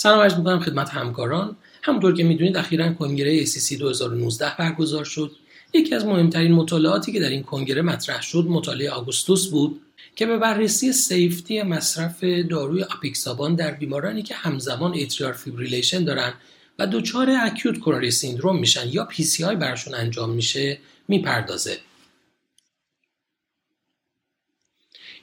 سلام عرض می‌کنم خدمت همکاران. همونطور که می‌دونید اخیراً کنگره ACC 2019 برگزار شد. یکی از مهمترین مطالعاتی که در این کنگره مطرح شد مطالعه آگوستوس بود که به بررسی سیفتی مصرف داروی اپیکسابان در بیمارانی که همزمان اتریال فیبریلیشن دارن و دچار اکیوت کرونری سیندروم میشن یا PCI برشون انجام میشه میپردازه.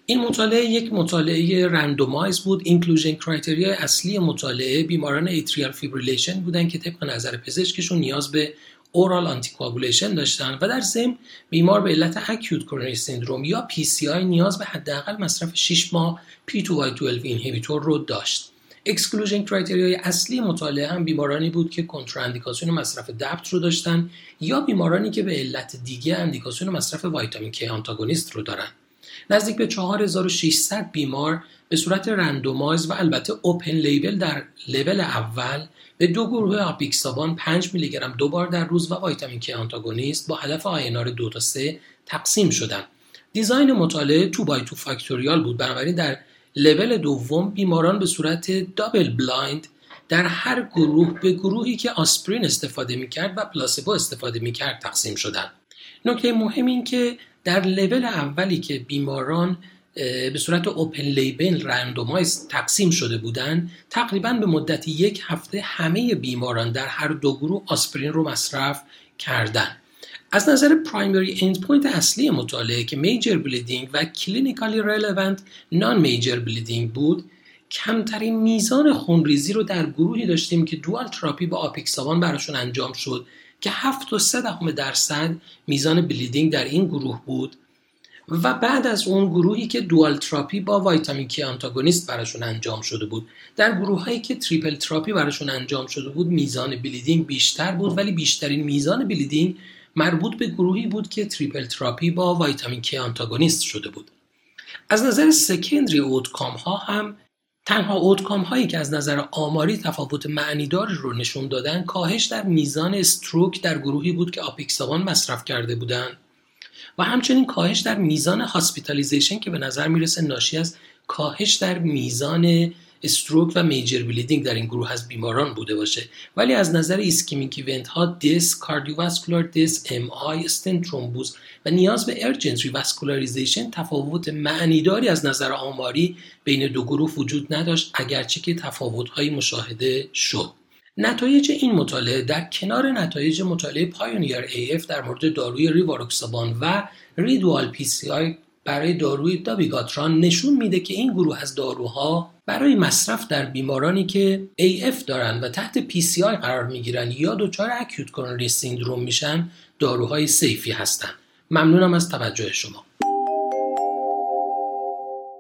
این مطالعه یک مطالعه رندومایز بود. اینکلوژن کرایتریای اصلی مطالعه بیماران اتریال فیبریلیشن بودن که طبق نظر پزشکشون نیاز به اورال آنتیکواغولیشن داشتن و در ضمن بیمار به علت اکیوت کرونری سندروم یا PCI نیاز به حداقل مصرف 6 ماه P2Y12 اینهیبیتور رو داشت. اکسکلوژن کرایتریای اصلی مطالعه هم بیمارانی بود که کنتراندیکاسیون مصرف دبت رو داشتن یا بیمارانی که به علت دیگه اندیکاسیون مصرف ویتامین K آنتاگونیست رو دارن. نزدیک به 4600 بیمار به صورت رندومایز و البته اوپن لیبل در لیبل اول به دو گروه اپیکسابان 5 میلی گرم 2 بار در روز و ویتامین K آنتاگونیست با هدف INR 2 تا 3 تقسیم شدند. دیزاین مطالعه 2x2 فاکتوریال بود، بنابراین در لیبل دوم بیماران به صورت دابل بلایند در هر گروه به گروهی که آسپرین استفاده می‌کرد و پلاسبو استفاده می‌کرد تقسیم شدند. نکته مهم این که در لیبل اولی که بیماران به صورت اوپن لیبل رندومایز تقسیم شده بودند، تقریباً به مدت یک هفته همه بیماران در هر دو گروه آسپرین رو مصرف کردند. از نظر پرایمری اندپوینت اصلی مطالعه که میجر بلیدینگ و کلینیکالی ریلیونت نان میجر بلیدینگ بود، کمترین میزان خونریزی رو در گروهی داشتیم که دوال تراپی با آپیکسابان براشون انجام شد که 7.3% میزان بلیدینگ در این گروه بود و بعد از اون گروهی که دوال تراپی با ویتامین K آنتاگونیست براشون انجام شده بود. در گروهایی که تریپل تراپی براشون انجام شده بود میزان بلیدینگ بیشتر بود، ولی بیشترین میزان بلیدینگ مربوط به گروهی بود که تریپل تراپی با ویتامین K آنتاگونیست شده بود. از نظر سکندری اوتکام ها هم تنها اوتکام هایی که از نظر آماری تفاوت معنیدار رو نشون دادن، کاهش در میزان استروک در گروهی بود که آپیکسابان مصرف کرده بودند و همچنین کاهش در میزان هاسپیتالیزیشن که به نظر میرسه ناشی از کاهش در میزان استروک و میجر بلیدینگ در این گروه از بیماران بوده باشه. ولی از نظر ایسکمیک ایونت ها دیس، کاردیوواسکولار دیس، ام آی، استن ترومبوز و نیاز به ارجنت ریواسکولاریزیشن تفاوت معنیداری از نظر آماری بین دو گروه وجود نداشت، اگرچه که تفاوت هایی مشاهده شد. نتایج این مطالعه در کنار نتایج مطالعه پایونیر AF در مورد داروی ریواروکسابان و ریدوال PCI برای داروی دابیگاتران نشون میده که این گروه از داروها برای مصرف در بیمارانی که AF دارن و تحت PCI قرار میگیرن یا دچار اکیوت کرونری سیندروم میشن داروهای سیفی هستن. ممنونم از توجه شما.